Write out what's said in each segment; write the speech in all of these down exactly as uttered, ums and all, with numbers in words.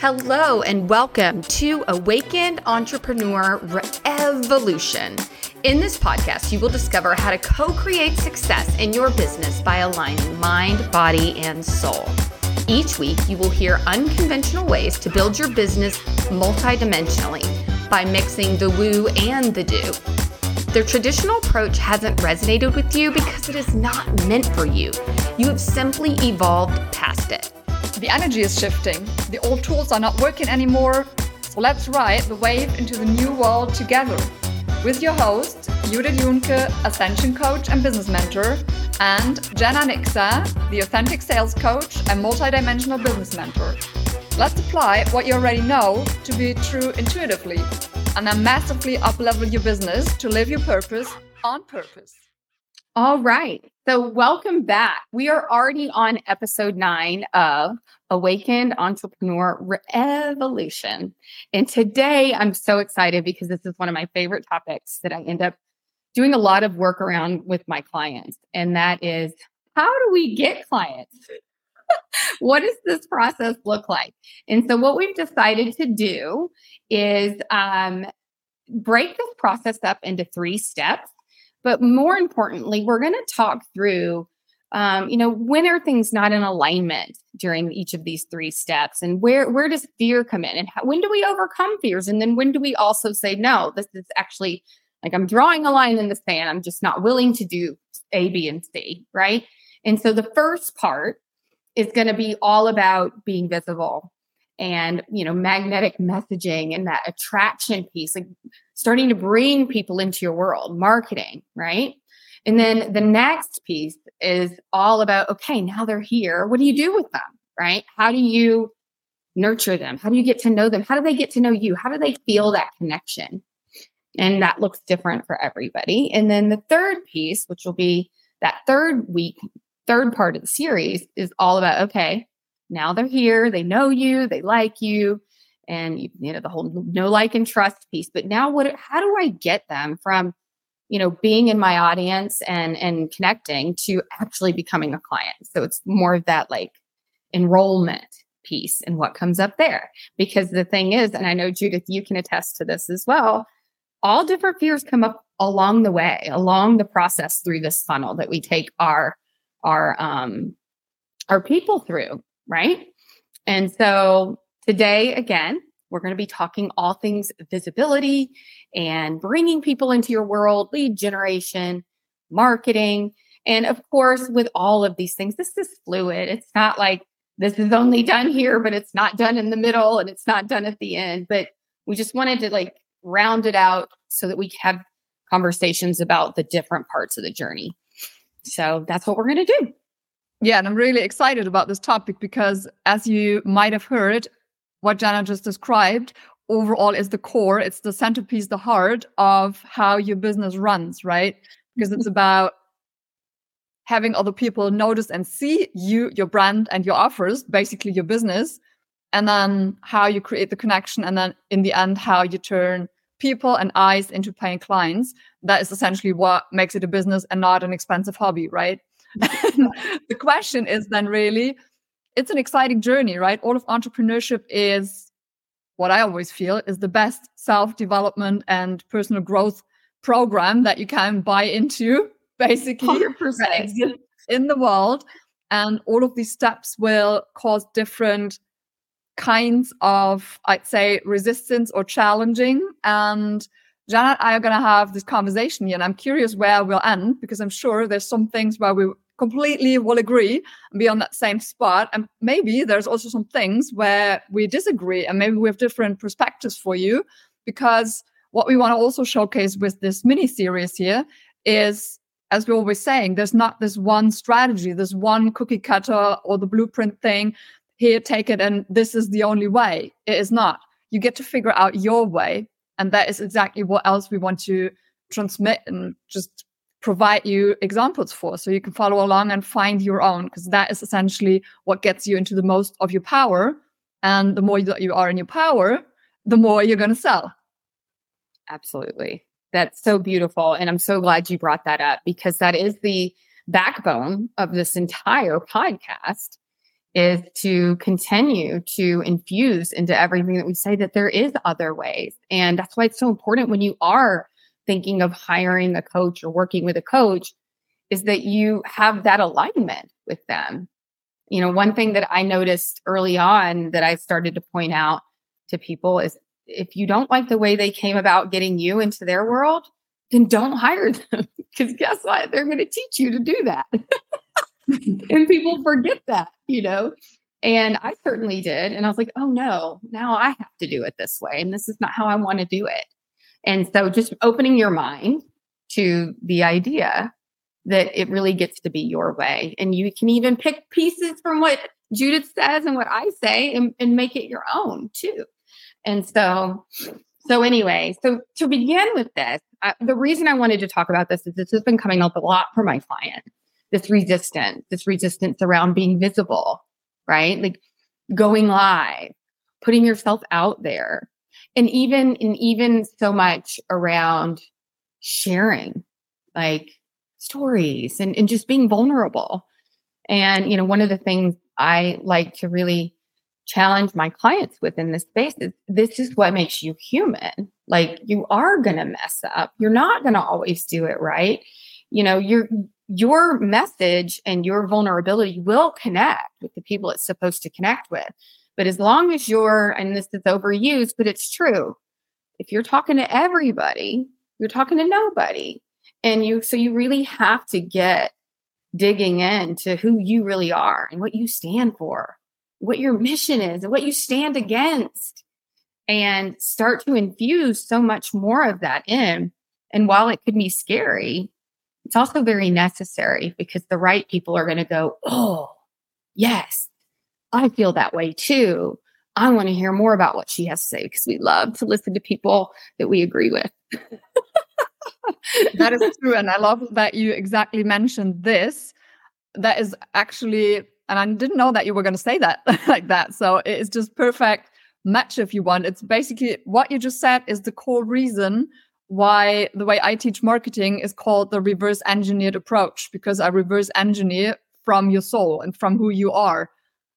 Hello and welcome to Awakened Entrepreneur Revolution. In this podcast, you will discover how to co-create success in your business by aligning mind, body, and soul. Each week, you will hear unconventional ways to build your business multidimensionally by mixing the woo and the do. The traditional approach hasn't resonated with you because it is not meant for you. You have simply evolved past it. The energy is shifting. The old tools are not working anymore. So let's ride the wave into the new world together. With your host, Judith Junke, Ascension Coach and Business Mentor, and Jenna Nixa, the Authentic Sales Coach and Multidimensional Business Mentor. Let's apply what you already know to be true intuitively, and then massively up-level your business to live your purpose on purpose. All right. So welcome back. We are already on episode nine of Awakened Entrepreneur Revolution. And today I'm so excited because this is one of my favorite topics that I end up doing a lot of work around with my clients. And that is, how do we get clients? What does this process look like? And so what we've decided to do is um, break this process up into three steps. But more importantly, we're going to talk through, um, you know, when are things not in alignment during each of these three steps? And where, where does fear come in? And how, when do we overcome fears? And then when do we also say, no, this is actually like I'm drawing a line in the sand. I'm just not willing to do A, B, and C, right? And so the first part is going to be all about being visible and, you know, magnetic messaging and that attraction piece, like starting to bring people into your world, marketing, right? And then the next piece is all about, okay, now they're here. What do you do with them, right? How do you nurture them? How do you get to know them? How do they get to know you? How do they feel that connection? And that looks different for everybody. And then the third piece, which will be that third week, third part of the series, is all about, okay, now they're here, they know you, they like you, and you, you know, the whole know, like, and trust piece. But now what, how do I get them from, you know, being in my audience and, and connecting to actually becoming a client? So it's more of that like enrollment piece and what comes up there. Because the thing is, and I know Judith, you can attest to this as well, all different fears come up along the way, along the process through this funnel that we take our our um our people through, right? And so today, again, we're going to be talking all things visibility and bringing people into your world, lead generation, marketing. And of course, with all of these things, this is fluid. It's not like this is only done here, but it's not done in the middle and it's not done at the end. But we just wanted to like round it out so that we have conversations about the different parts of the journey. So that's what we're going to do. Yeah, and I'm really excited about this topic because, as you might have heard, what Jenna just described overall is the core. It's the centerpiece, the heart of how your business runs, right? Because it's about having other people notice and see you, your brand, and your offers, basically your business, and then how you create the connection, and then in the end, how you turn people and eyes into paying clients. That is essentially what makes it a business and not an expensive hobby, right? The question is then really, it's an exciting journey, right? All of entrepreneurship is, what I always feel, is the best self-development and personal growth program that you can buy into, basically, one hundred percent in the world. And all of these steps will cause different kinds of, I'd say, resistance or challenging. And Jenna and I are going to have this conversation here, and I'm curious where we'll end, because I'm sure there's some things where we completely will agree and be on that same spot. And maybe there's also some things where we disagree, and maybe we have different perspectives for you, because what we want to also showcase with this mini series here is, as we're always saying, there's not this one strategy, this one cookie cutter or the blueprint thing. Here, take it, and this is the only way. It is not. You get to figure out your way, and that is exactly what else we want to transmit and just provide you examples for, so you can follow along and find your own, because that is essentially what gets you into the most of your power. And the more that you are in your power, the more you're going to sell. Absolutely. That's so beautiful, and I'm so glad you brought that up, because that is the backbone of this entire podcast. is to continue to infuse into everything that we say that there is other ways. And that's why it's so important when you are thinking of hiring a coach or working with a coach is that you have that alignment with them. You know, one thing that I noticed early on that I started to point out to people is if you don't like the way they came about getting you into their world, then don't hire them because guess what? They're going to teach you to do that. And people forget that, you know, and I certainly did. And I was like, oh no, now I have to do it this way. And this is not how I want to do it. And so just opening your mind to the idea that it really gets to be your way. And you can even pick pieces from what Judith says and what I say and, and make it your own too. And so, so anyway, so to begin with this, I, the reason I wanted to talk about this is this has been coming up a lot for my clients. This resistance, this resistance around being visible, right? Like going live, putting yourself out there, and even and even so much around sharing, like stories and, and just being vulnerable. And you know, one of the things I like to really challenge my clients within this space is this is what makes you human. Like you are gonna mess up. You're not gonna always do it right. You know, you're your message and your vulnerability will connect with the people it's supposed to connect with. But as long as you're, and this is overused, but it's true. If you're talking to everybody, you're talking to nobody. And you, so you really have to get digging into who you really are and what you stand for, what your mission is and what you stand against, and start to infuse so much more of that in. And while it could be scary, it's also very necessary because the right people are going to go, oh, yes, I feel that way too. I want to hear more about what she has to say because we love to listen to people that we agree with. That is true. And I love that you exactly mentioned this. That is actually, and I didn't know that you were going to say that like that. So it's just perfect match if you want. It's basically what you just said is the core reason why the way I teach marketing is called the reverse engineered approach, because I reverse engineer from your soul and from who you are.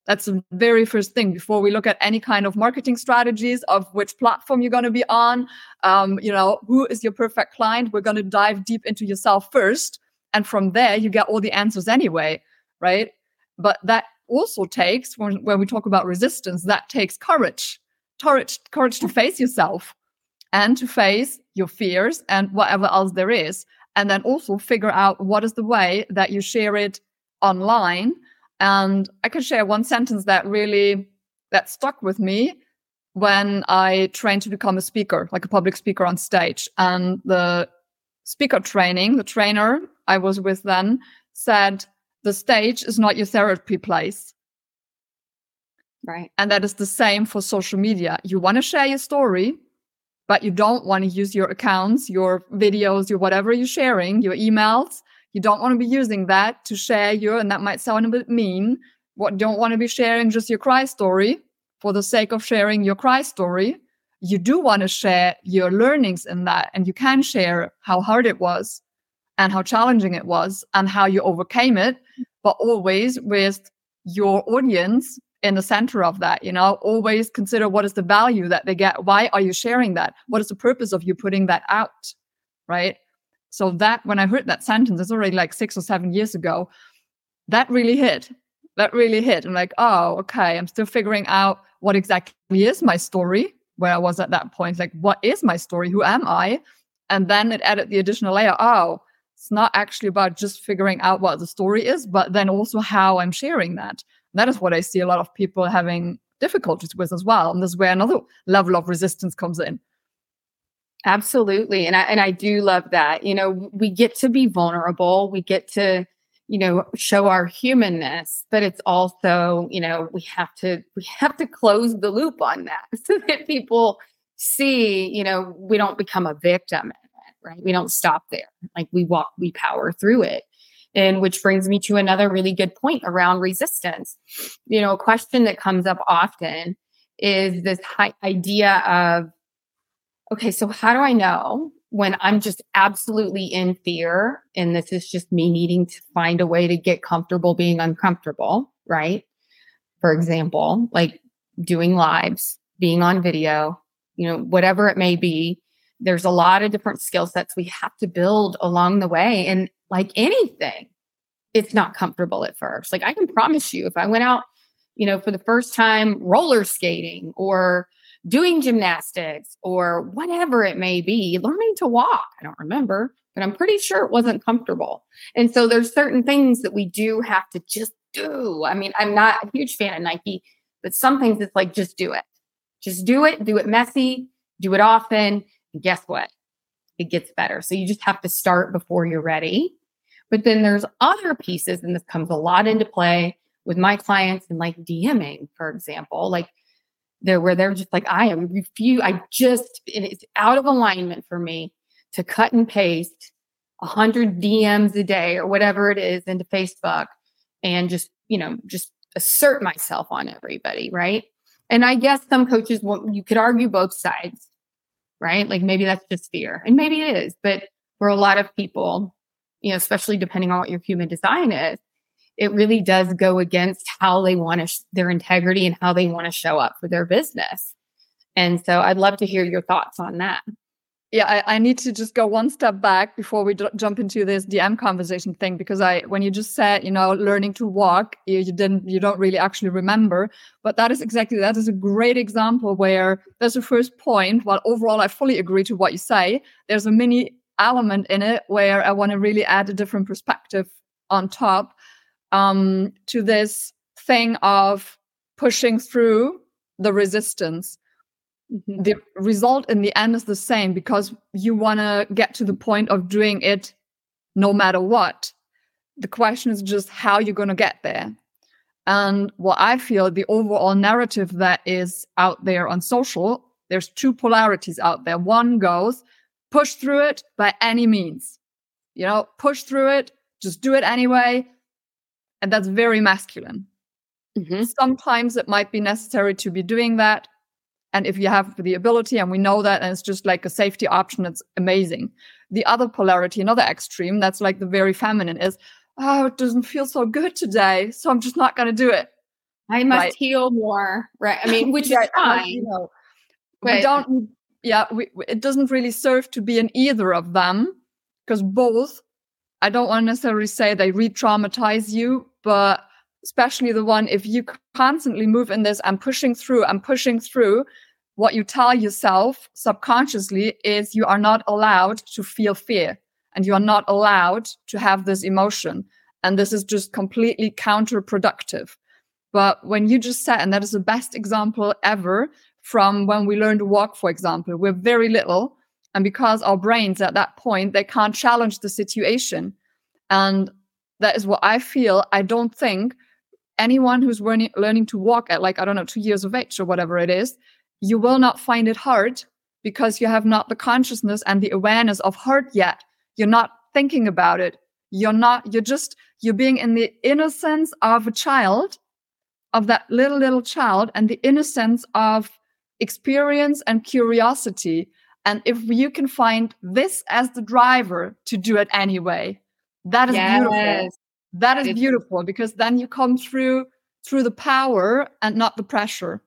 That's the very first thing before we look at any kind of marketing strategies of which platform you're going to be on. Um, you know, who is your perfect client? We're going to dive deep into yourself first. And from there, you get all the answers anyway, right? But that also takes, when, when we talk about resistance, that takes courage, courage, courage to face yourself. And to face your fears and whatever else there is. And then also figure out what is the way that you share it online. And I can share one sentence that really, that stuck with me when I trained to become a speaker, like a public speaker on stage. And the speaker training, the trainer I was with then said, the stage is not your therapy place. Right. And that is the same for social media. You want to share your story, but you don't want to use your accounts, your videos, your whatever you're sharing, your emails. You don't want to be using that to share your, and that might sound a bit mean, what don't want to be sharing just your cry story for the sake of sharing your cry story. You do want to share your learnings in that, and you can share how hard it was and how challenging it was and how you overcame it, but always with your audience in the center of that, you know, always consider what is the value that they get. Why are you sharing that? What is the purpose of you putting that out, right? So that when I heard that sentence, it's already like six or seven years ago, that really hit. That really hit. I'm like, oh, okay, I'm still figuring out what exactly is my story, where I was at that point. Like, what is my story? Who am I? And then it added the additional layer. Oh, it's not actually about just figuring out what the story is, but then also how I'm sharing that. That is what I see a lot of people having difficulties with as well. And this is where another level of resistance comes in. Absolutely. And I, and I do love that. You know, we get to be vulnerable. We get to, you know, show our humanness, but it's also, you know, we have to, we have to close the loop on that so that people see, you know, we don't become a victim, right? We don't stop there. Like we walk, we power through it. And which brings me to another really good point around resistance. You know, a question that comes up often is this high idea of, okay, so how do I know when I'm just absolutely in fear and this is just me needing to find a way to get comfortable being uncomfortable, right? for example, like doing lives, being on video, you know, whatever it may be. There's a lot of different skill sets we have to build along the way. And like anything, it's not comfortable at first. Like I can promise you, if I went out, you know, for the first time roller skating or doing gymnastics or whatever it may be, learning to walk, I don't remember, but I'm pretty sure it wasn't comfortable. And so there's certain things that we do have to just do. I mean, I'm not a huge fan of Nike, but some things it's like, just do it. Just do it, do it messy, do it often. And guess what? It gets better. So you just have to start before you're ready. But then there's other pieces, and this comes a lot into play with my clients and like DMing, for example, like they're where they're just like, I am refuse. I just, and it's out of alignment for me to cut and paste a hundred D Ms a day or whatever it is into Facebook and just, you know, just assert myself on everybody. Right. And I guess some coaches, well, you could argue both sides, right? Like maybe that's just fear, and maybe it is, but for a lot of people, you know, especially depending on what your human design is, it really does go against how they want to, sh- their integrity and how they want to show up for their business. And so I'd love to hear your thoughts on that. Yeah, I, I need to just go one step back before we d- jump into this D M conversation thing, because I, when you just said, you know, learning to walk, you, you didn't, you don't really actually remember, but that is exactly, that is a great example where there's a first point. While overall, I fully agree to what you say, there's a mini element in it where I want to really add a different perspective on top Um, to this thing of pushing through the resistance. Mm-hmm. The result in the end is the same, because you want to get to the point of doing it no matter what. The question is just how you're going to get there. And what I feel, the overall narrative that is out there on social, there's two polarities out there. One goes, push through it by any means. You know, push through it, just do it anyway. And that's very masculine. Mm-hmm. Sometimes it might be necessary to be doing that. And if you have the ability, and we know that, and it's just like a safety option, it's amazing. The other polarity, another extreme, that's like the very feminine is, oh, it doesn't feel so good today, so I'm just not going to do it. I must right. heal more. Right. I mean, which yeah, is fine. You know, but- we don't, yeah, we, it doesn't really serve to be in either of them, because both, I don't want to necessarily say they re-traumatize you, but especially the one, if you constantly move in this, I'm pushing through, I'm pushing through, what you tell yourself subconsciously is you are not allowed to feel fear, and you are not allowed to have this emotion. And this is just completely counterproductive. But when you just said, and that is the best example ever from when we learn to walk, for example, we're very little. And because our brains at that point, they can't challenge the situation. And that is what I feel. I don't think anyone who's learning, learning to walk at like, I don't know, two years of age or whatever it is, you will not find it hard, because you have not the consciousness and the awareness of hard yet. You're not thinking about it. You're not, you're just, you're being in the innocence of a child, of that little, little child, and the innocence of experience and curiosity. And if you can find this as the driver to do it anyway, that is yes. beautiful. That is beautiful, because then you come through through the power and not the pressure.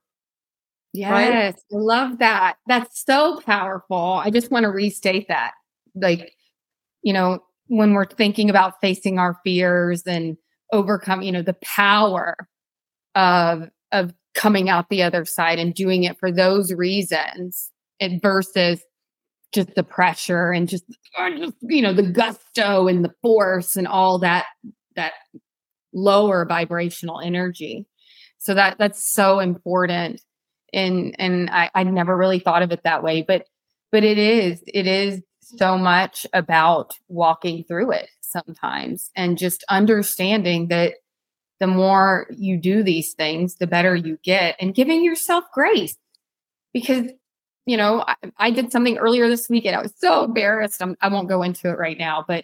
Yes, right? I love that. That's so powerful. I just want to restate that. Like, you know, when we're thinking about facing our fears and overcome, you know, the power of of coming out the other side and doing it for those reasons. It versus just the pressure and just, you know, the gusto and the force and all that, that lower vibrational energy. So that that's so important. And, and I, I never really thought of it that way, but, but it is, it is so much about walking through it sometimes, and just understanding that the more you do these things, the better you get, and giving yourself grace. Because You know, I, I did something earlier this weekend. I was so embarrassed. I'm, I won't go into it right now, but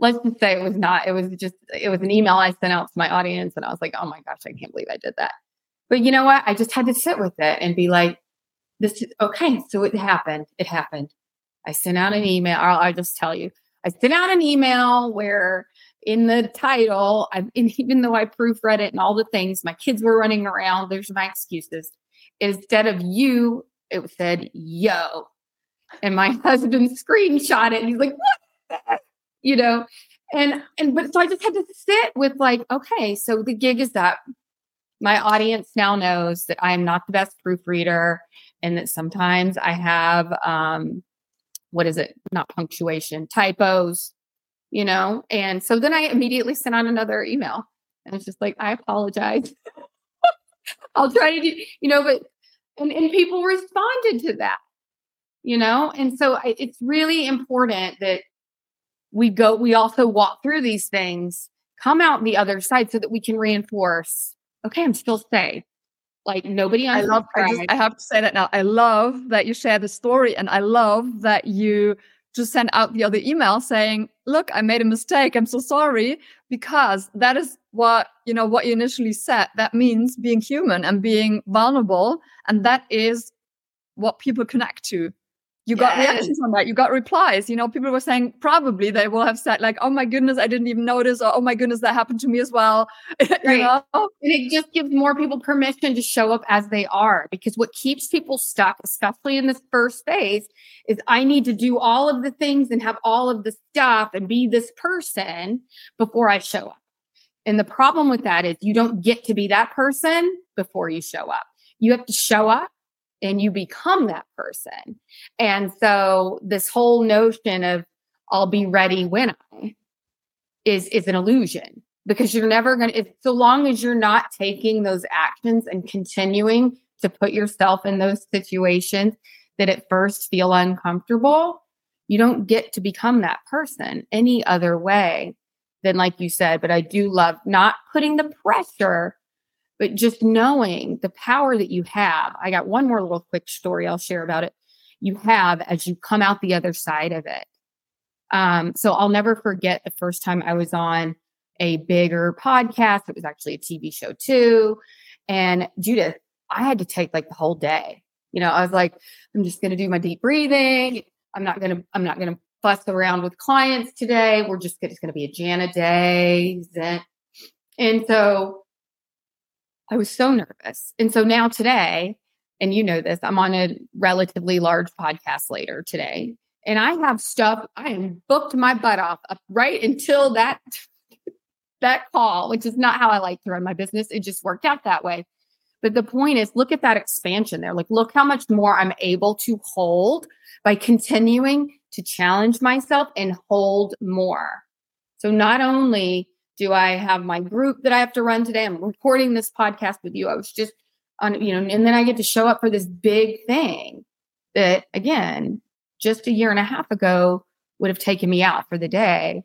let's just say it was not, it was just, it was an email I sent out to my audience, and I was like, oh my gosh, I can't believe I did that. But you know what? I just had to sit with it and be like, this is okay. So it happened. It happened. I sent out an email. I'll, I'll just tell you, I sent out an email where in the title. I've, and even though I proofread it and all the things, my kids were running around. There's my excuses. Instead of you, it said yo. And my husband screenshot it. And he's like, what? The you know, and, and, but so I just had to sit with like, okay, so the gig is up. My audience now knows that I'm not the best proofreader and that sometimes I have, um, what is it? Not punctuation, typos, you know? And so then I immediately sent out another email and it's just like, I apologize. I'll try to do, you know, but, and, and people responded to that, you know? And so I, it's really important that we go, we also walk through these things, come out the other side so that we can reinforce, okay, I'm still safe. Like nobody on I love, I, just, I have to say that now. I love that you share the story and I love that you just send out the other email saying, look, I made a mistake. I'm so sorry, because that is what, you know, what you initially said. That means being human and being vulnerable. And that is what people connect to. You got yes. reactions on that. You got replies. You know, people were saying probably they will have said like, oh my goodness, I didn't even notice. Or, oh my goodness, that happened to me as well. Right. You know? And it just gives more people permission to show up as they are, because what keeps people stuck, especially in this first phase, is I need to do all of the things and have all of the stuff and be this person before I show up. And the problem with that is you don't get to be that person before you show up. You have to show up. And you become that person. And so this whole notion of I'll be ready when I is, is an illusion, because you're never going to, so long as you're not taking those actions and continuing to put yourself in those situations that at first feel uncomfortable, you don't get to become that person any other way than like you said. But I do love not putting the pressure, but just knowing the power that you have. I got one more little quick story I'll share about it. You have as you come out the other side of it. Um, so I'll never forget the first time I was on a bigger podcast. It was actually a T V show too. And Judith, I had to take like the whole day. You know, I was like, I'm just going to do my deep breathing. I'm not going to, I'm not going to fuss around with clients today. We're just, it's going to be a Jenna day. And so I was so nervous. And so now today, and you know this, I'm on a relatively large podcast later today. And I have stuff, I am booked my butt off up right until that, that call, which is not how I like to run my business. It just worked out that way. But the point is, look at that expansion there. Like, look how much more I'm able to hold by continuing to challenge myself and hold more. So not only do I have my group that I have to run today? I'm recording this podcast with you. I was just on, you know, and then I get to show up for this big thing that, again, just a year and a half ago would have taken me out for the day.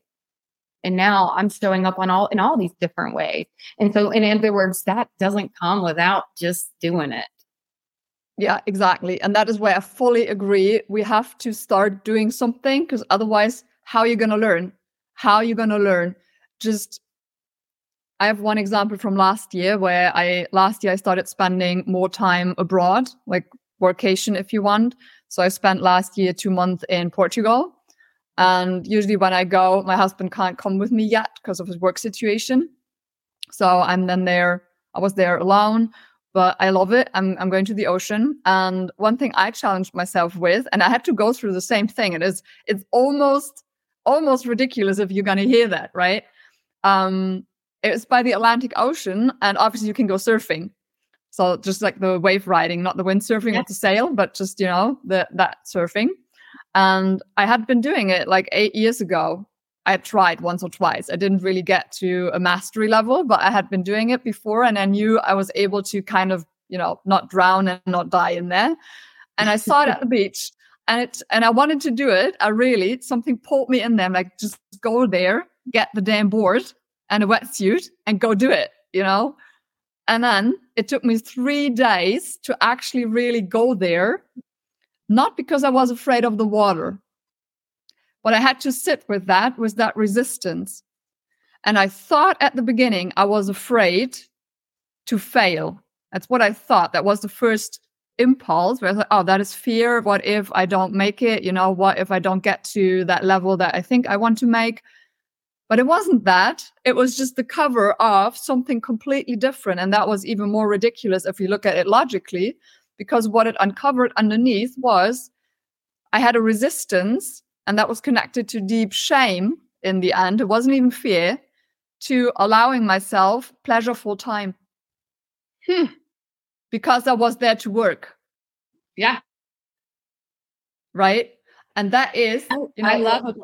And now I'm showing up on all in all these different ways. And so, in other words, that doesn't come without just doing it. Yeah, exactly. And that is where I fully agree. We have to start doing something, because otherwise, how are you going to learn? How are you going to learn? Just, I have one example from last year where I, last year I started spending more time abroad, like workation if you want. So I spent last year two months in Portugal. And usually when I go, my husband can't come with me yet because of his work situation. So I'm then there, I was there alone, but I love it. I'm, I'm going to the ocean. And one thing I challenged myself with, and I had to go through the same thing. It is, it's almost, almost ridiculous if you're going to hear that, right? Um, it's by the Atlantic Ocean, and obviously you can go surfing. So just like the wave riding, not the windsurfing, yeah, or the sail, but just, you know, the, that surfing. And I had been doing it like eight years ago. I had tried once or twice. I didn't really get to a mastery level, but I had been doing it before. And I knew I was able to kind of, you know, not drown and not die in there. And I saw it at the beach and it, and I wanted to do it. I really, something pulled me in there. I'm like, just go there. Get the damn board and a wetsuit and go do it, you know? And then it took me three days to actually really go there, not because I was afraid of the water. What I had to sit with that was that resistance. And I thought at the beginning I was afraid to fail. That's what I thought. That was the first impulse where I thought, oh, that is fear. What if I don't make it? You know, what if I don't get to that level that I think I want to make? But it wasn't that. It was just the cover of something completely different. And that was even more ridiculous if you look at it logically, because what it uncovered underneath was I had a resistance, and that was connected to deep shame in the end. It wasn't even fear, to allowing myself pleasureful time. Hmm. Because I was there to work. Yeah. Right? And that is... Oh, you know, I love it.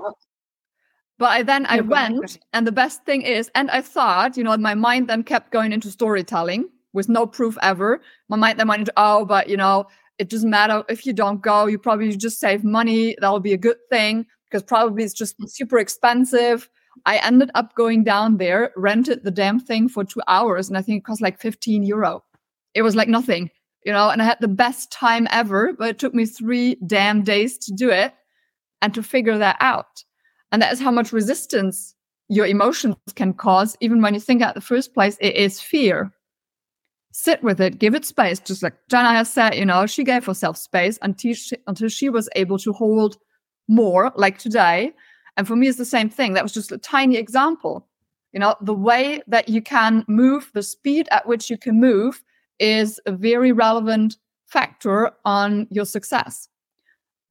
But I then I went, and the best thing is, and I thought, you know, my mind then kept going into storytelling with no proof ever. My mind then went into, oh, but, you know, it doesn't matter if you don't go, you probably just save money. That'll be a good thing because probably it's just super expensive. I ended up going down there, rented the damn thing for two hours. And I think it cost like fifteen euro. It was like nothing, you know, and I had the best time ever, but it took me three damn days to do it and to figure that out. And that is how much resistance your emotions can cause. Even when you think at the first place, it is fear. Sit with it, give it space. Just like Jenna has said, you know, she gave herself space until she, until she was able to hold more, like today. And for me, it's the same thing. That was just a tiny example. You know, the way that you can move, the speed at which you can move is a very relevant factor on your success.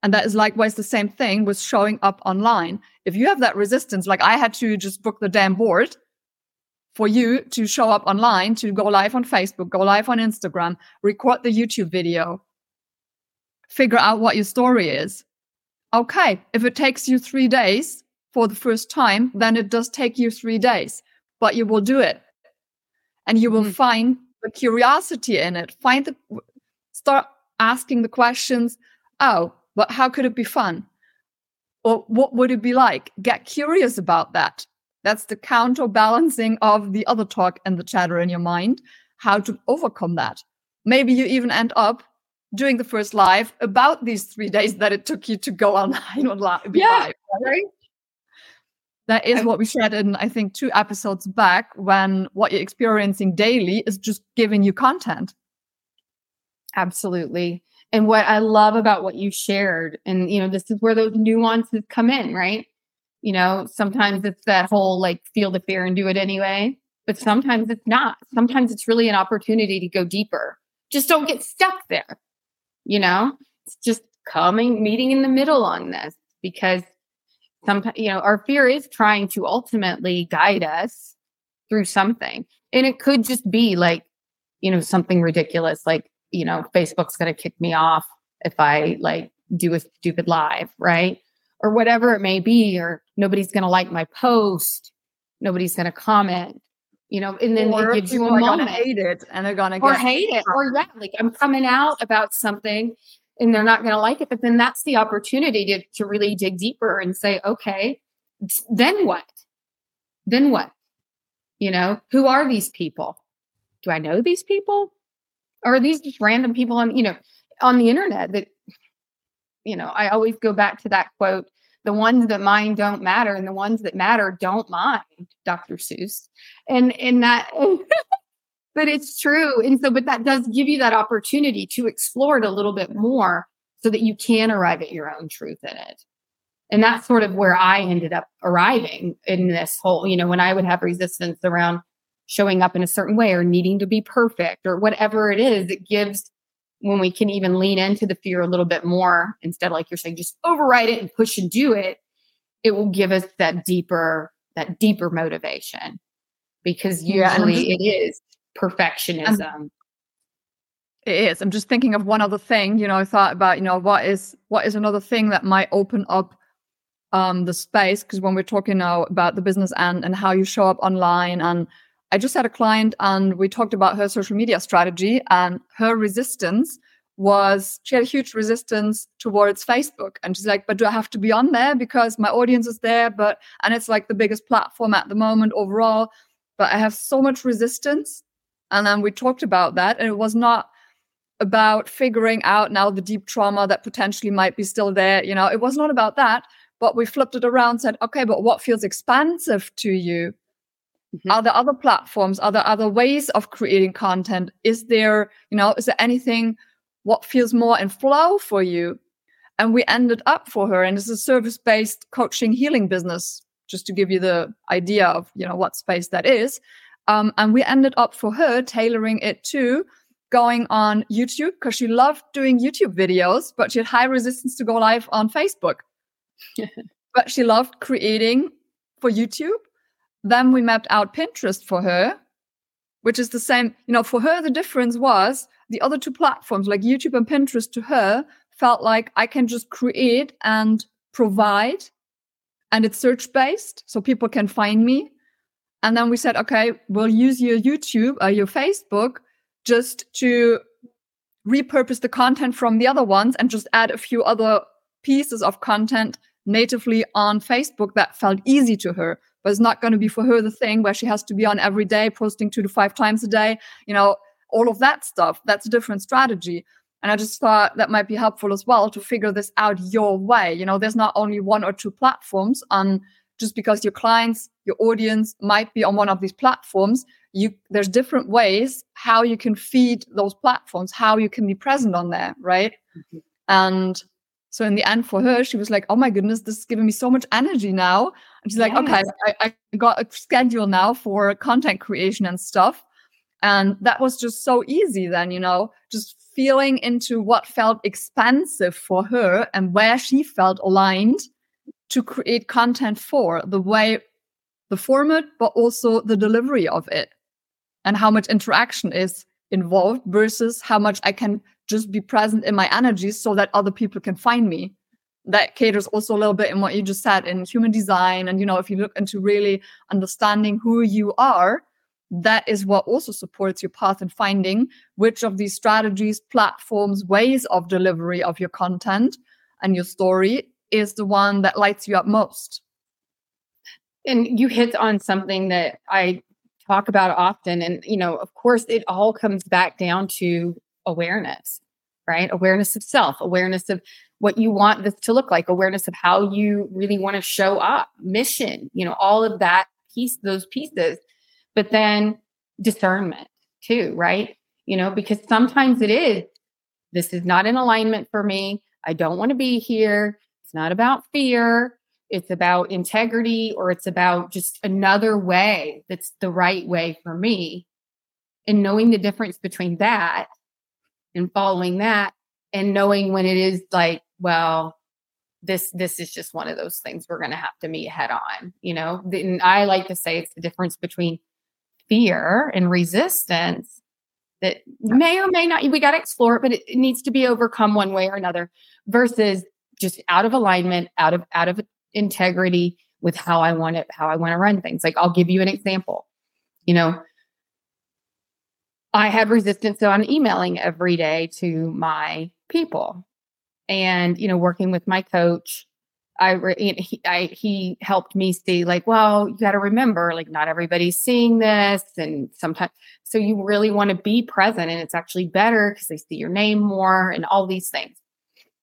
And that is likewise the same thing with showing up online. If you have that resistance, like I had to just book the damn board for you to show up online, to go live on Facebook, go live on Instagram, record the YouTube video, figure out what your story is. Okay, if it takes you three days for the first time, then it does take you three days, but you will do it. And you will mm-hmm. find the curiosity in it. Find the, start asking the questions, oh, but how could it be fun? Or what would it be like? Get curious about that. That's the counterbalancing of the other talk and the chatter in your mind, how to overcome that. Maybe you even end up doing the first live about these three days that it took you to go online or live. Yeah, right? That is what we said in, I think, two episodes back, when what you're experiencing daily is just giving you content. Absolutely. And what I love about what you shared, and, you know, this is where those nuances come in, right? You know, sometimes it's that whole, like, feel the fear and do it anyway, but sometimes it's not. Sometimes it's really an opportunity to go deeper. Just don't get stuck there. You know, it's just coming, meeting in the middle on this, because sometimes, you know, our fear is trying to ultimately guide us through something. And it could just be like, you know, something ridiculous, like, you know, Facebook's going to kick me off if I like do a stupid live, right? Or whatever it may be, or nobody's going to like my post. Nobody's going to comment, you know, and then or it gives you a moment. Hate it, and they're going to get Or hate it. Or yeah, like I'm coming out about something and they're not going to like it. But then that's the opportunity to, to really dig deeper and say, okay, then what? Then what? You know, who are these people? Do I know these people? Or are these just random people on, you know, on the internet that, you know, I always go back to that quote, the ones that mind don't matter and the ones that matter don't mind, Doctor Seuss. And, and that, but it's true. And so, but that does give you that opportunity to explore it a little bit more so that you can arrive at your own truth in it. And that's sort of where I ended up arriving in this whole, you know, when I would have resistance around showing up in a certain way or needing to be perfect or whatever it is, it gives when we can even lean into the fear a little bit more instead, like you're saying, just override it and push and do it. It will give us that deeper, that deeper motivation, because usually yeah, just, it is perfectionism. I'm, it is. I'm just thinking of one other thing, you know, I thought about, you know, what is, what is another thing that might open up um, the space? Cause when we're talking now about the business and, and how you show up online, and I just had a client and we talked about her social media strategy, and her resistance was she had a huge resistance towards Facebook. And she's like, but do I have to be on there because my audience is there? But, and it's like the biggest platform at the moment overall, but I have so much resistance. And then we talked about that, and it was not about figuring out now the deep trauma that potentially might be still there. You know, it was not about that, but we flipped it around, said, okay, but what feels expansive to you? Mm-hmm. Are there other platforms? Are there other ways of creating content? Is there, you know, is there anything, what feels more in flow for you? And we ended up for her, and it's a service-based coaching healing business just to give you the idea of, you know, what space that is. Um, and we ended up for her tailoring it to going on YouTube, because she loved doing YouTube videos, but she had high resistance to go live on Facebook. But she loved creating for YouTube. Then we mapped out Pinterest for her, which is the same. You know, for her, the difference was the other two platforms, like YouTube and Pinterest, to her felt like I can just create and provide, and it's search-based, so people can find me. And then we said, okay, we'll use your YouTube or your Facebook just to repurpose the content from the other ones and just add a few other pieces of content natively on Facebook that felt easy to her. But it's not going to be for her the thing where she has to be on every day, posting two to five times a day, you know, all of that stuff. That's a different strategy. And I just thought that might be helpful as well to figure this out your way. You know, there's not only one or two platforms on. Just because your clients, your audience might be on one of these platforms, you there's different ways how you can feed those platforms, how you can be present on there, right? Mm-hmm. And so in the end for her, she was like, oh my goodness, this is giving me so much energy now. And she's yes. like, okay, I, I got a schedule now for content creation and stuff. And that was just so easy then, you know, just feeling into what felt expansive for her and where she felt aligned to create content for, the way, the format, but also the delivery of it and how much interaction is involved versus how much I can just be present in my energy so that other people can find me. That caters also a little bit in what you just said in human design. And, you know, if you look into really understanding who you are, that is what also supports your path in finding which of these strategies, platforms, ways of delivery of your content and your story is the one that lights you up most. And you hit on something that I talk about often. And, you know, of course, it all comes back down to awareness, right? Awareness of self, awareness of what you want this to look like, awareness of how you really want to show up, mission, you know, all of that piece, those pieces. But then discernment too, right? You know, because sometimes it is, this is not in alignment for me. I don't want to be here. It's not about fear. It's about integrity, or it's about just another way that's the right way for me. And knowing the difference between that and following that, and knowing when it is like, well, this this is just one of those things we're going to have to meet head on. You know, and I like to say it's the difference between fear and resistance that may or may not, we got to explore it, but it, it needs to be overcome one way or another, versus just out of alignment, out of out of integrity with how I want it, how I want to run things. Like, I'll give you an example. You know, I had resistance on emailing every day to my people, and you know, working with my coach, I, re- he, I he helped me see like, well, you got to remember, like, not everybody's seeing this, and sometimes so you really want to be present, and it's actually better because they see your name more and all these things.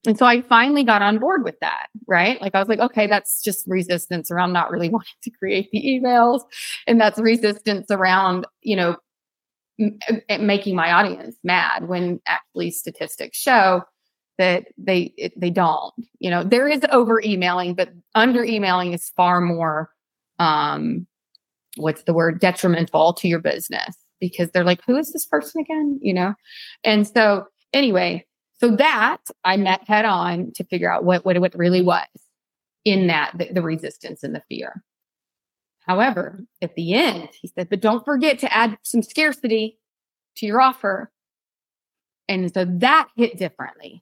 And so I finally got on board with that, right? Like, I was like, okay, that's just resistance around not really wanting to create the emails. And that's resistance around, you know, m- m- making my audience mad, when actually statistics show that they, it, they don't, you know, there is over emailing, but under emailing is far more, um, what's the word, detrimental to your business, because they're like, who is this person again? You know? And so anyway, So that I met head on to figure out what, what, what really was in that, the, the resistance and the fear. However, at the end, he said, but don't forget to add some scarcity to your offer. And so that hit differently.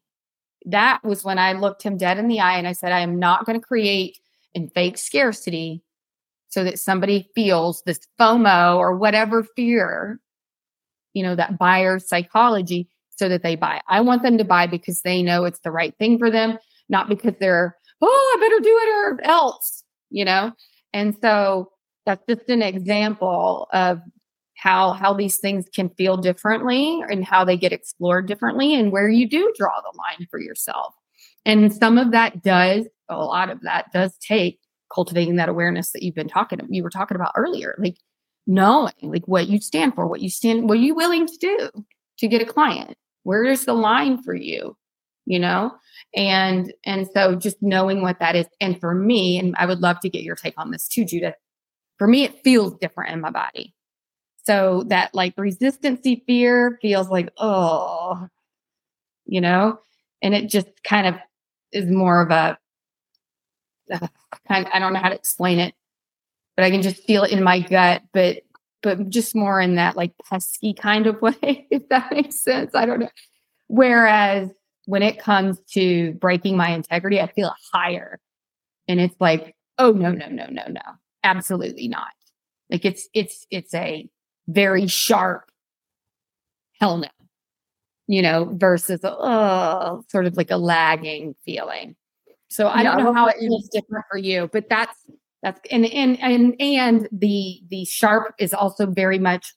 That was when I looked him dead in the eye and I said, I am not going to create and fake scarcity so that somebody feels this FOMO or whatever fear, you know, that buyer psychology, so that they buy. I want them to buy because they know it's the right thing for them, not because they're, oh, I better do it or else, you know? And so that's just an example of how, how these things can feel differently and how they get explored differently and where you do draw the line for yourself. And some of that does, a lot of that does take cultivating that awareness that you've been talking, you were talking about earlier, like knowing like what you stand for, what you stand, what are you willing to do to get a client? Where is the line for you? you know? And, and so just knowing what that is. And for me, and I would love to get your take on this too, Judith, for me, it feels different in my body. So that like resistancy fear feels like, oh, you know, and it just kind of is more of a, uh, kind of, I don't know how to explain it, but I can just feel it in my gut, but, but just more in that like pesky kind of way, if that makes sense. I don't know. Whereas when it comes to breaking my integrity, I feel it higher. And it's like, oh, no, no, no, no, no. Absolutely not. Like it's, it's, it's a very sharp hell no, you know, versus, a, oh, sort of like a lagging feeling. So I no, don't know how it feels different for you, but that's, that's, and, and, and, and the, the sharp is also very much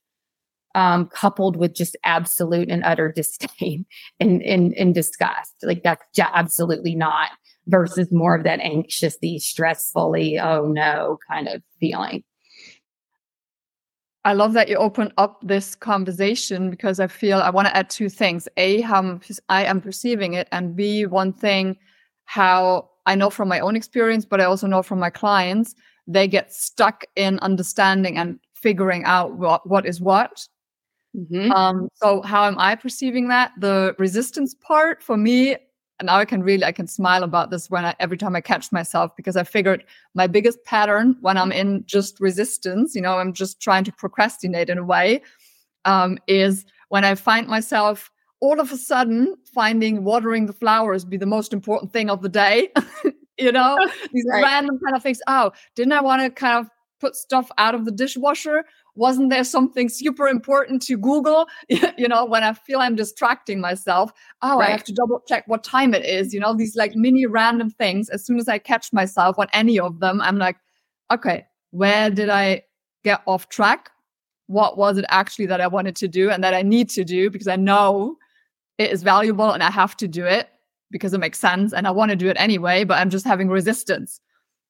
Um, coupled with just absolute and utter disdain and, and, and disgust. Like that's j- absolutely not versus more of that anxious, the stressfully, oh no, kind of feeling. I love that you open up this conversation because I feel I want to add two things. A, how I am perceiving it, and B, one thing, how I know from my own experience, but I also know from my clients, they get stuck in understanding and figuring out what, what is what. Mm-hmm. Um, so how am I perceiving that? The resistance part for me, and now I can really, I can smile about this when I, every time I catch myself, because I figured my biggest pattern when I'm in just resistance, you know, I'm just trying to procrastinate in a way, um, is when I find myself all of a sudden finding watering the flowers be the most important thing of the day, you know, these right. random kind of things. Oh, didn't I want to kind of put stuff out of the dishwasher? Wasn't there something super important to Google? You know, when I feel I'm distracting myself, oh, right. I have to double check what time it is. You know, these like mini random things. As soon as I catch myself on any of them, I'm like, okay, where did I get off track? What was it actually that I wanted to do and that I need to do? Because I know it is valuable and I have to do it because it makes sense and I want to do it anyway, but I'm just having resistance.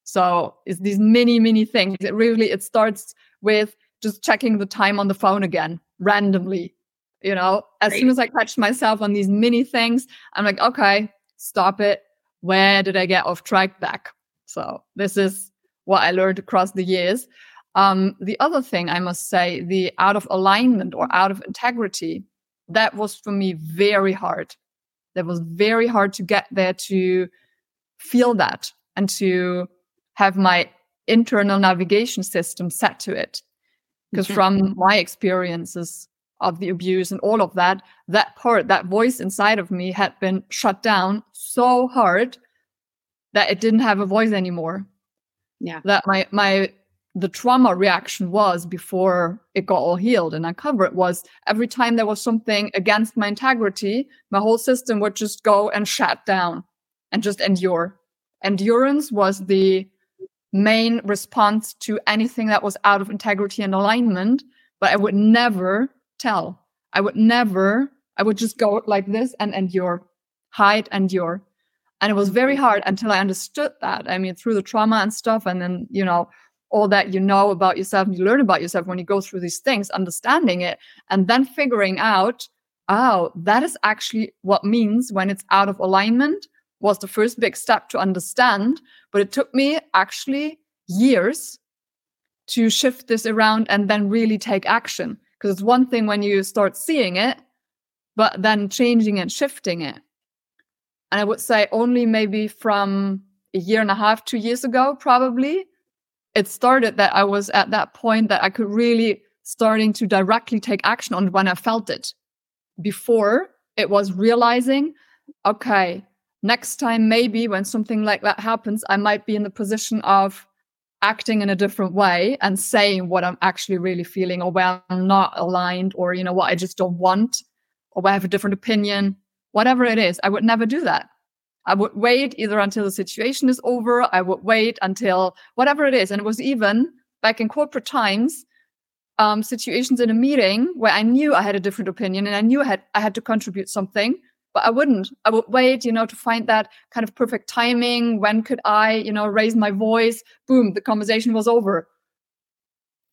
So it's these mini, mini things. It really, it starts with just checking the time on the phone again, randomly, you know, as Great. soon as I catch myself on these mini things, I'm like, okay, stop it. Where did I get off track back? So this is what I learned across the years. Um, the other thing I must say, the out of alignment or out of integrity, that was for me very hard. That was very hard to get there, to feel that and to have my internal navigation system set to it. Because from my experiences of the abuse and all of that, that part, that voice inside of me had been shut down so hard that it didn't have a voice anymore. Yeah. That my, my, the trauma reaction was before it got all healed and uncovered was every time there was something against my integrity, my whole system would just go and shut down and just endure. Endurance was the main response to anything that was out of integrity and alignment, but I would never tell. I would never, I would just go like this and endure, hide, endure. And it was very hard until I understood that. I mean, through the trauma and stuff, and then, you know, all that you know about yourself and you learn about yourself when you go through these things, understanding it, and then figuring out, oh, that is actually what means when it's out of alignment, was the first big step to understand. But it took me actually years to shift this around and then really take action. Because it's one thing when you start seeing it, but then changing and shifting it. And I would say only maybe from a year and a half, two years ago, probably, it started that I was at that point that I could really starting to directly take action on when I felt it. Before, it was realizing, okay, next time, maybe when something like that happens, I might be in the position of acting in a different way and saying what I'm actually really feeling, or where I'm not aligned, or, you know, what I just don't want, or where I have a different opinion, whatever it is. I would never do that. I would wait either until the situation is over. I would wait until whatever it is. And it was even back in corporate times, um, situations in a meeting where I knew I had a different opinion and I knew I had, I had to contribute something. But I wouldn't. I would wait, you know, to find that kind of perfect timing. When could I, you know, raise my voice? Boom, the conversation was over.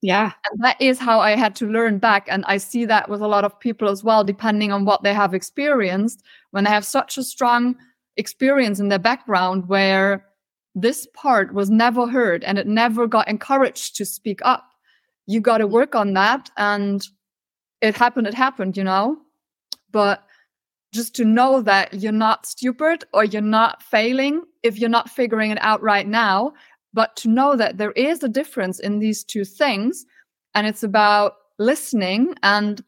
Yeah. And that is how I had to learn back. And I see that with a lot of people as well, depending on what they have experienced. When they have such a strong experience in their background where this part was never heard and it never got encouraged to speak up. You got to work on that. And it happened, it happened, you know, but just to know that you're not stupid or you're not failing if you're not figuring it out right now, but to know that there is a difference in these two things. And it's about listening and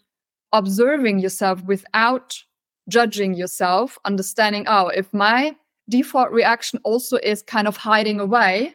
observing yourself without judging yourself, understanding, oh, if my default reaction also is kind of hiding away,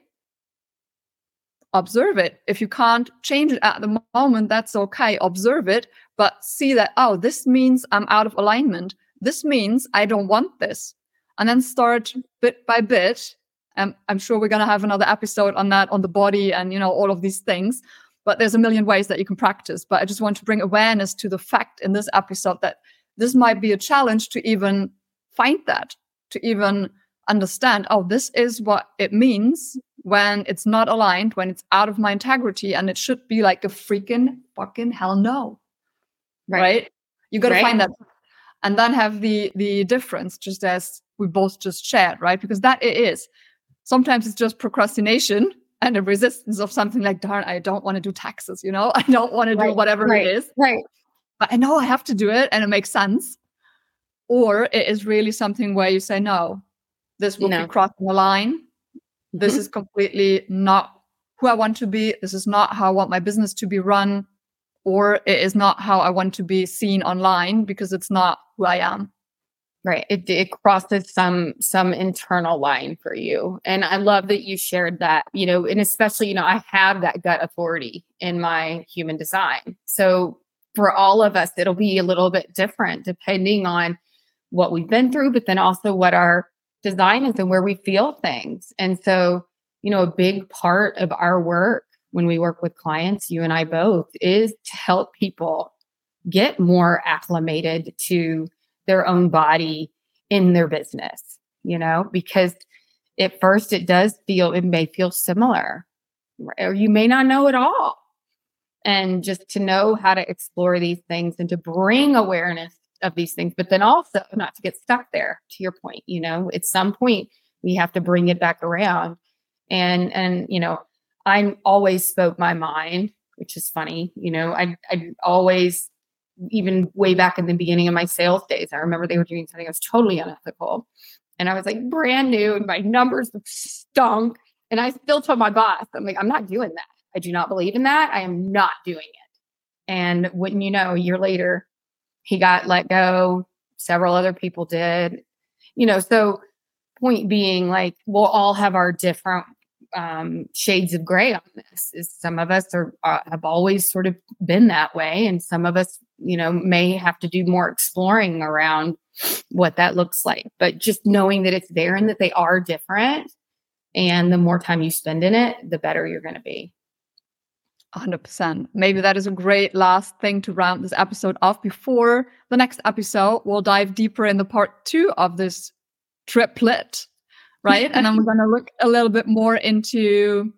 observe it. If you can't change it at the moment, that's okay. Observe it, but see that, oh, this means I'm out of alignment. This means I don't want this. And then start bit by bit. Um, I'm sure we're going to have another episode on that, on the body and, you know, all of these things. But there's a million ways that you can practice. But I just want to bring awareness to the fact in this episode that this might be a challenge to even find that, to even understand, oh, this is what it means when it's not aligned, when it's out of my integrity, and it should be like a freaking fucking hell no. Right. right? You got to right. find that. And then have the the difference, just as we both just shared, right? Because that it is. Sometimes it's just procrastination and a resistance of something like, darn, I don't want to do taxes, you know? I don't want to do right, whatever right, it is. Right. But I know I have to do it and it makes sense. Or it is really something where you say, no, this will no. be crossing the line. Mm-hmm. This is completely not who I want to be. This is not how I want my business to be run. Or it is not how I want to be seen online because it's not who I am. Right. It, it crosses some, some internal line for you. And I love that you shared that, you know, and especially, you know, I have that gut authority in my human design. So for all of us, it'll be a little bit different depending on what we've been through, but then also what our design is and where we feel things. And so, you know, a big part of our work when we work with clients, you and I both, is to help people get more acclimated to their own body in their business, you know, because at first it does feel, it may feel similar, or you may not know at all. And just to know how to explore these things and to bring awareness of these things, but then also not to get stuck there, to your point, you know, at some point we have to bring it back around. And, and, you know, I always spoke my mind, which is funny, you know, I, I always, even way back in the beginning of my sales days, I remember they were doing something that was totally unethical. And I was like brand new and my numbers stunk. And I still told my boss, I'm like, I'm not doing that. I do not believe in that. I am not doing it. And wouldn't you know, a year later, he got let go. Several other people did, you know, so point being like, we'll all have our different um, shades of gray on this. Is some of us are, uh, have always sort of been that way. And some of us, you know, may have to do more exploring around what that looks like, but just knowing that it's there and that they are different. And the more time you spend in it, the better you're going to be. one hundred percent. Maybe that is a great last thing to round this episode off. Before the next episode, we'll dive deeper in the part two of this triplet, right? And I'm going to look a little bit more into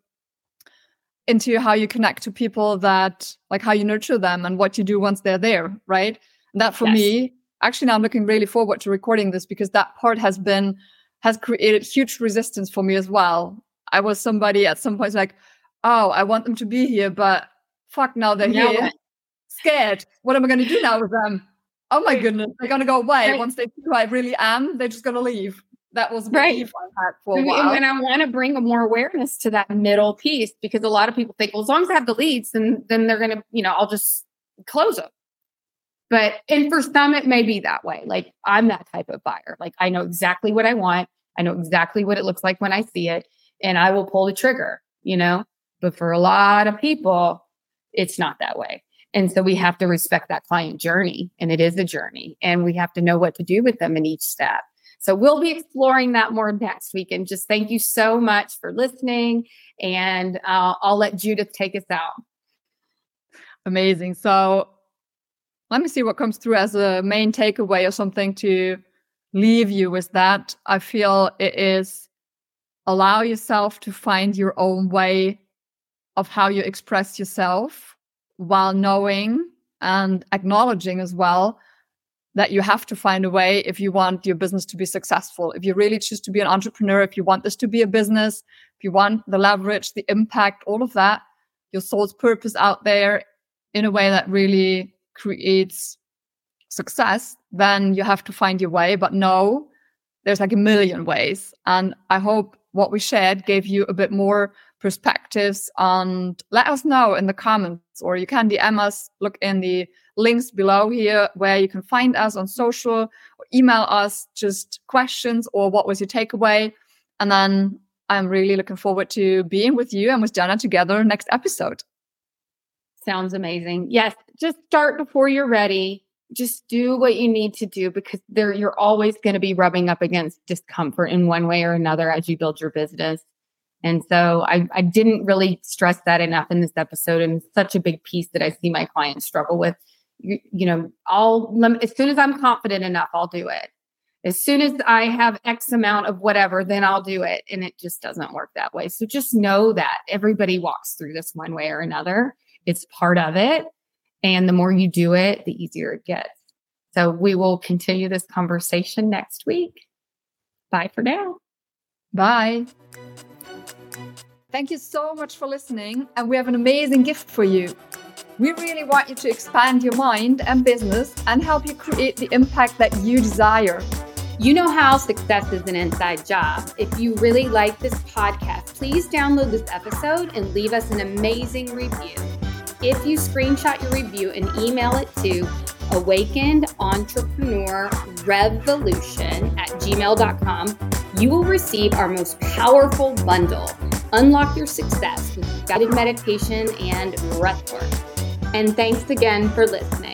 into how you connect to people, that like how you nurture them and what you do once they're there, right? And that for yes. me, actually now I'm looking really forward to recording this, because that part has been, has created huge resistance for me as well. I was somebody at some point like, oh, I want them to be here, but fuck, now they're now here. What? Scared. What am I going to do now with them? Oh my goodness, they're going to go away. Right. Once they see who I really am, they're just going to leave. That was right. I've had for a while. And I want to bring more awareness to that middle piece, because a lot of people think, well, as long as I have the leads, then, then they're going to, you know, I'll just close them. But, and for some, it may be that way. Like I'm that type of buyer. Like I know exactly what I want. I know exactly what it looks like when I see it, and I will pull the trigger, you know, but for a lot of people, it's not that way. And so we have to respect that client journey, and it is a journey, and we have to know what to do with them in each step. So we'll be exploring that more next week. And just thank you so much for listening. And uh, I'll let Judith take us out. Amazing. So let me see what comes through as a main takeaway or something to leave you with that. I feel it is allow yourself to find your own way of how you express yourself, while knowing and acknowledging as well that you have to find a way if you want your business to be successful. If you really choose to be an entrepreneur, if you want this to be a business, if you want the leverage, the impact, all of that, your soul's purpose out there in a way that really creates success, then you have to find your way. But no, there's like a million ways. And I hope what we shared gave you a bit more perspectives, and let us know in the comments, or you can D M us, look in the links below here where you can find us on social, or email us just questions or what was your takeaway. And then I'm really looking forward to being with you and with Jenna together next episode. Sounds amazing. Yes, just start before you're ready. Just do what you need to do, because there you're always going to be rubbing up against discomfort in one way or another as you build your business. And so I, I didn't really stress that enough in this episode, and it's such a big piece that I see my clients struggle with. You, you know, I'll as soon as I'm confident enough, I'll do it. As soon as I have X amount of whatever, then I'll do it. And it just doesn't work that way. So just know that everybody walks through this one way or another. It's part of it. And the more you do it, the easier it gets. So we will continue this conversation next week. Bye for now. Bye. Thank you so much for listening. And we have an amazing gift for you. We really want you to expand your mind and business and help you create the impact that you desire. You know how success is an inside job. If you really like this podcast, please download this episode and leave us an amazing review. If you screenshot your review and email it to Awakened Entrepreneur Revolution at gmail dot com, you will receive our most powerful bundle, Unlock Your Success with Guided Meditation and Breathwork. And thanks again for listening.